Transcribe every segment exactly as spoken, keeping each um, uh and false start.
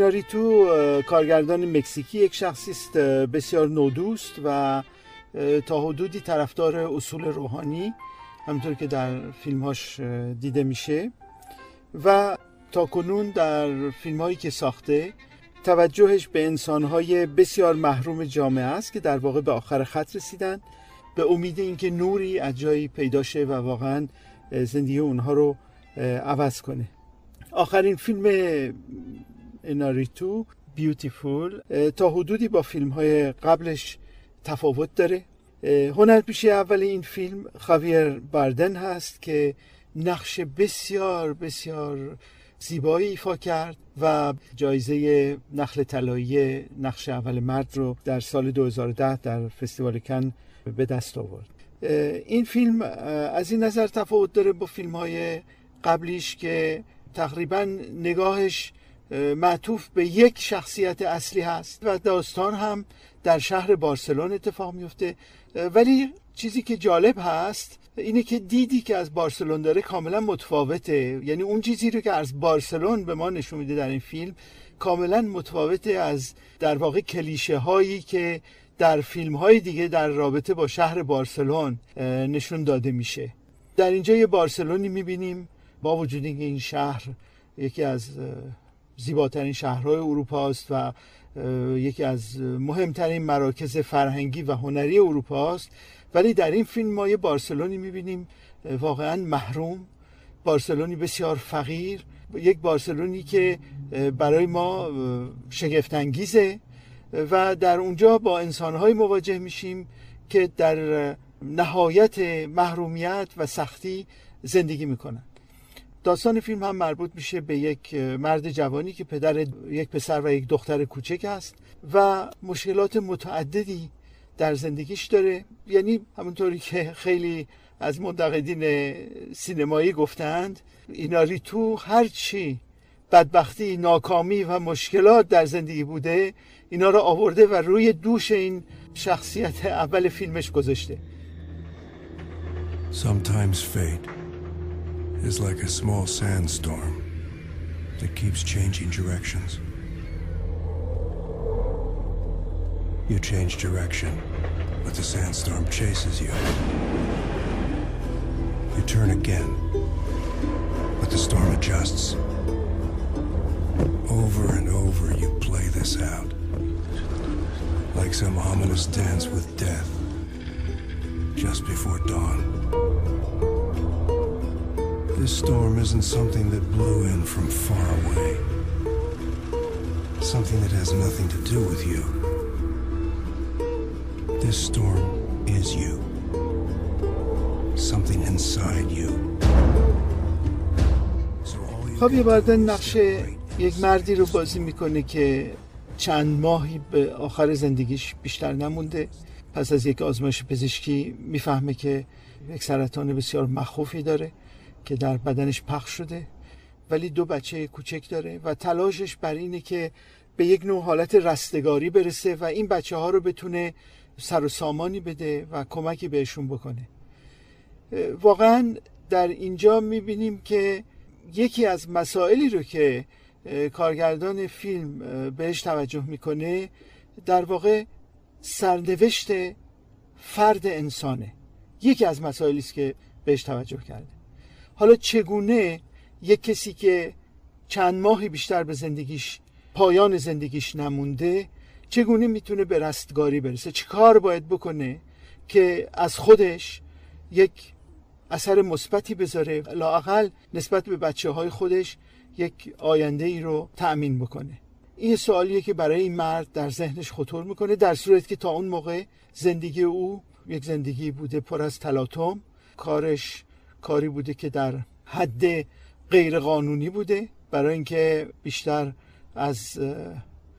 ایناریتو کارگردان مکزیکی، یک شخصی است بسیار نودوست و تا حدودی طرفدار اصول روحانی، همونطور که در فیلمهاش دیده میشه، و تاکنون در فیلمهایی که ساخته توجهش به انسانهای بسیار محروم جامعه است که در واقع به آخر خط رسیدن، به امید اینکه نوری از جایی پیدا شه و واقعا زندگی اونها رو عوض کنه. آخرین فیلم ایناریتو، بیوتیفول، تا حدودی با فیلم‌های قبلش تفاوت داره. هنرپیشه اول این فیلم خاویر باردن هست که نقش بسیار بسیار زیبایی ایفا کرد و جایزه نخل طلایی نقش اول مرد رو در سال دو هزار و ده در فستیوال کن به دست آورد. این فیلم از این نظر تفاوت داره با فیلم‌های قبلیش که تقریبا نگاهش معطوف به یک شخصیت اصلی هست و داستان هم در شهر بارسلون اتفاق میفته، ولی چیزی که جالب هست اینه که دیدی که از بارسلون داره کاملا متفاوته. یعنی اون چیزی رو که از بارسلون به ما نشون میده در این فیلم کاملا متفاوته از در واقع کلیشه هایی که در فیلم های دیگه در رابطه با شهر بارسلون نشون داده میشه. در اینجا یه بارسلونی میبینیم با وجود اینکه این شهر یکی از زیباترین شهرهای اروپا است و یکی از مهمترین مراکز فرهنگی و هنری اروپا است، ولی در این فیلم ما یه بارسلونی می‌بینیم واقعاً محروم، بارسلونی بسیار فقیر، یک بارسلونی که برای ما شگفت‌انگیزه و در اونجا با انسان‌های مواجه میشیم که در نهایت محرومیت و سختی زندگی میکنن. داستان فیلم هم مربوط میشه به یک مرد جوانی که پدر یک پسر و یک دختر کوچک است و مشکلات متعددی در زندگیش داره. یعنی همونطوری که خیلی از منتقدین سینمایی گفتند، ایناریتو هرچی بدبختی، ناکامی و مشکلات در زندگی بوده اینا رو آورده و روی دوش این شخصیت اول فیلمش گذاشته. Sometimes fate is like a small sandstorm that keeps changing directions. You change direction, but the sandstorm chases you. You turn again, but the storm adjusts. Over and over you play this out, like some ominous dance with death just before dawn. This storm isn't something that blew in from far away. Something that has nothing to do with you. This storm is you. Something inside you. خاویر باردن نقش یک مردی رو بازی میکنه که چند ماهی به آخر زندگیش بیشتر نمونده. پس از یک آزمایش پزشکی میفهمه که یک سرطان بسیار مخوفی داره که در بدنش پخش شده، ولی دو بچه کوچک داره و تلاشش بر اینه که به یک نوع حالت رستگاری برسه و این بچه ها رو بتونه سر و سامانی بده و کمکی بهشون بکنه. واقعا در اینجا میبینیم که یکی از مسائلی رو که کارگردان فیلم بهش توجه میکنه در واقع سرنوشت فرد انسانه. یکی از مسائلی است که بهش توجه کرده. حالا چگونه یک کسی که چند ماهی بیشتر به زندگیش، پایان زندگیش نمونده، چگونه میتونه به رستگاری برسه؟ چه کار باید بکنه که از خودش یک اثر مثبتی بذاره، لااقل نسبت به بچه های خودش یک آینده ای رو تأمین بکنه؟ این سوالیه که برای این مرد در ذهنش خطور میکنه، در صورت که تا اون موقع زندگی او یک زندگی بوده پر از تلاطم، کارش کاری بوده که در حد غیر قانونی بوده، برای اینکه بیشتر از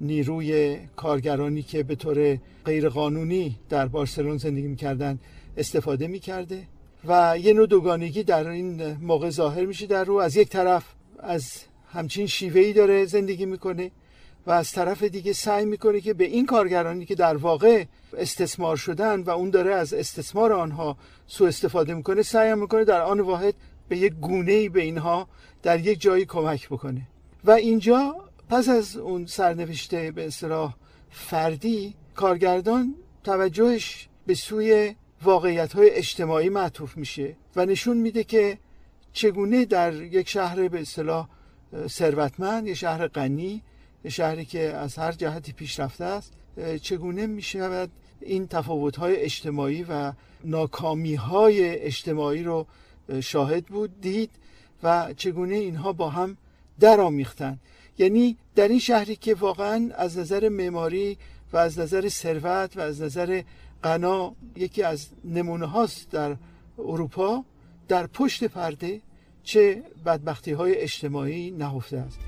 نیروی کارگرانی که به طور غیر قانونی در بارسلون زندگی می‌کردن استفاده می‌کرده و یه نوع دوگانگی در این موقع ظاهر میشه در رو. از یک طرف از همچین شیوهی داره زندگی می‌کنه و از طرف دیگه سعی می‌کنه که به این کارگرانی که در واقع استثمار شدن و اون داره از استثمار آنها سوء استفاده می‌کنه، سعی می‌کنه در آن واحد به یک گونه‌ای به اینها در یک جایی کمک بکنه. و اینجا پس از اون سرنوشته به اصطلاح فردی، کارگردان توجهش به سوی واقعیت‌های اجتماعی معطوف میشه و نشون میده که چگونه در یک شهر به اصطلاح ثروتمند، یک شهر غنی، یک شهری که از هر جهتی پیشرفته است، چگونه میشود این تفاوت‌های اجتماعی و ناکامی‌های اجتماعی رو شاهد بود، دید و چگونه اینها با هم درآمیختند. یعنی در این شهری که واقعا از نظر معماری و از نظر ثروت و از نظر غنا یکی از نمونه هاست در اروپا، در پشت پرده چه بدبختی های اجتماعی نهفته است.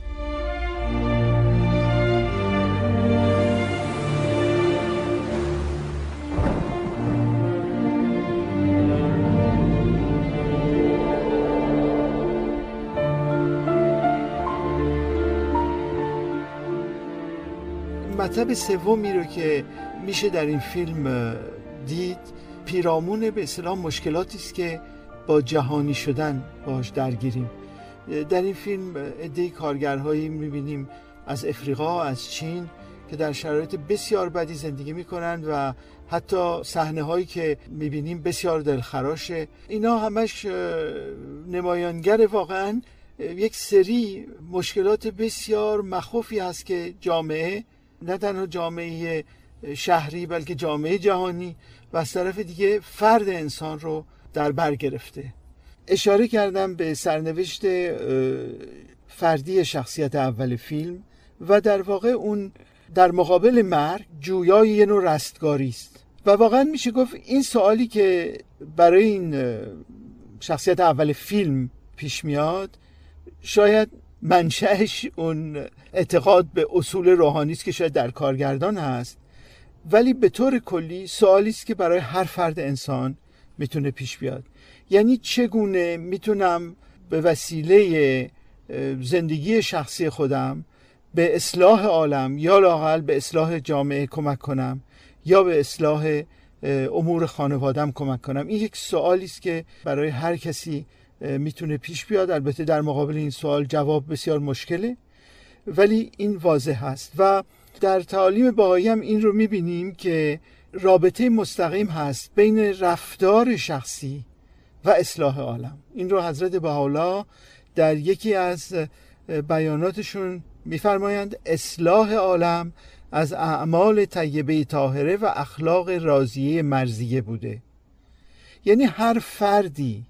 مطلب سومی رو که میشه در این فیلم دید، پیرامون به اصطلاح مشکلاتی است که با جهانی شدن باش درگیریم. در این فیلم عده‌ای کارگرهایی میبینیم از افریقا، از چین، که در شرایط بسیار بدی زندگی میکنند و حتی صحنه هایی که میبینیم بسیار دلخراشه. اینا همش نمایانگر واقعا یک سری مشکلات بسیار مخوفی هست که جامعه، نه تنها جامعه شهری بلکه جامعه جهانی و از طرف دیگه فرد انسان رو در بر گرفته. اشاره کردم به سرنوشت فردی شخصیت اول فیلم و در واقع اون در مقابل مرگ جویای یه نوع رستگاری است و واقعا میشه گفت این سوالی که برای این شخصیت اول فیلم پیش میاد شاید منشأش اون اعتقاد به اصول روحانی است که شاید در کارگردان هست، ولی به طور کلی سوالی است که برای هر فرد انسان میتونه پیش بیاد. یعنی چگونه میتونم به وسیله زندگی شخصی خودم به اصلاح عالم یا لااقل به اصلاح جامعه کمک کنم یا به اصلاح امور خانواده‌ام کمک کنم؟ این یک سوالی است که برای هر کسی میتونه پیش بیاد. البته در مقابل این سوال جواب بسیار مشکله، ولی این واضح هست و در تعالیم بهایی هم این رو میبینیم که رابطه مستقیم هست بین رفتار شخصی و اصلاح عالم. این رو حضرت بهاءالله در یکی از بیاناتشون میفرمایند: اصلاح عالم از اعمال طیبه طاهره و اخلاق راضیه مرضیه بوده. یعنی هر فردی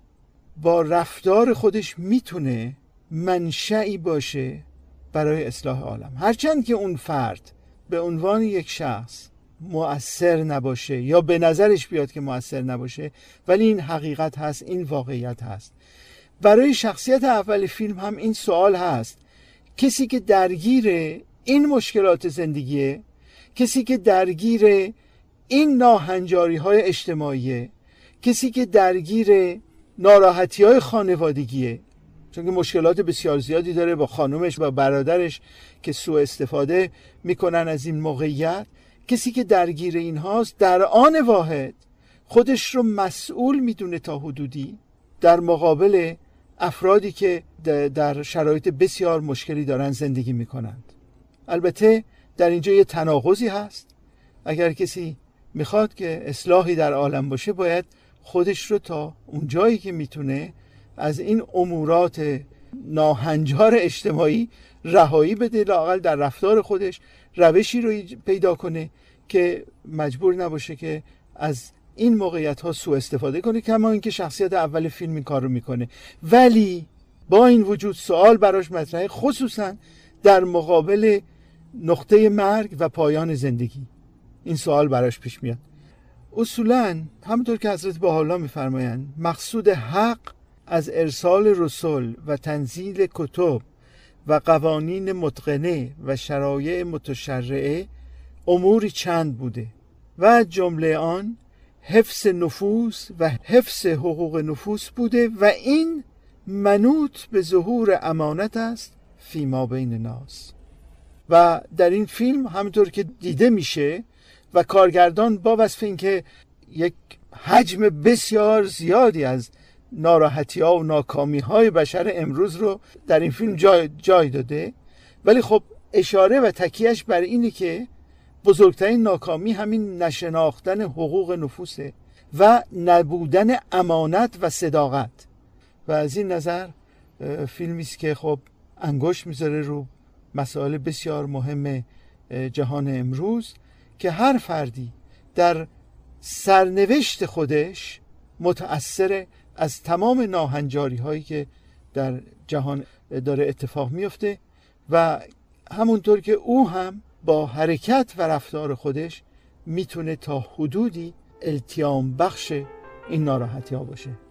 با رفتار خودش میتونه منشعی باشه برای اصلاح عالم، هرچند که اون فرد به عنوان یک شخص مؤثر نباشه یا به نظرش بیاد که مؤثر نباشه، ولی این حقیقت هست، این واقعیت هست. برای شخصیت اول فیلم هم این سوال هست. کسی که درگیر این مشکلات زندگیه، کسی که درگیر این ناهنجاری های اجتماعیه، کسی که درگیر ناراحتی های خانوادگیه، چون که مشکلات بسیار زیادی داره با خانومش و برادرش که سوء استفاده میکنن از این موقعیت، کسی که درگیر این هاست در آن واحد خودش رو مسئول میدونه تا حدودی در مقابل افرادی که در شرایط بسیار مشکلی دارن زندگی میکنند. البته در اینجا یه تناقضی هست. اگر کسی میخواد که اصلاحی در عالم باشه، باید خودش رو تا اون جایی که میتونه از این امورات ناهنجار اجتماعی رهایی بده، لااقل در رفتار خودش روشی رو پیدا کنه که مجبور نباشه که از این موقعیت ها سوء استفاده کنه، کما اینکه شخصیت اول فیلم این کار رو میکنه. ولی با این وجود سوال براش مطرحه، خصوصا در مقابل نقطه مرگ و پایان زندگی این سوال براش پیش میاد. اصولا همونطور که حضرت بهاءالله میفرمایند مقصود حق از ارسال رسول و تنزیل کتب و قوانین متقنه و شرایع متشرعه اموری چند بوده و از جمله آن حفظ نفوس و حفظ حقوق نفوس بوده و این منوط به ظهور امانت است فیما بین ناس. و در این فیلم همونطور که دیده میشه و کارگردان با وصف اینکه یک حجم بسیار زیادی از ناراحتی ها و ناکامی های بشر امروز رو در این فیلم جای, جای داده، ولی خب اشاره و تکیهش بر اینه که بزرگترین ناکامی همین نشناختن حقوق نفوسه و نبودن امانت و صداقت. و از این نظر فیلمی است که خب انگشت میذاره رو مسائل بسیار مهم جهان امروز که هر فردی در سرنوشت خودش متأثر از تمام ناهنجاری هایی که در جهان داره اتفاق میفته و همونطور که او هم با حرکت و رفتار خودش میتونه تا حدودی التیام بخش این ناراحتی ها باشه.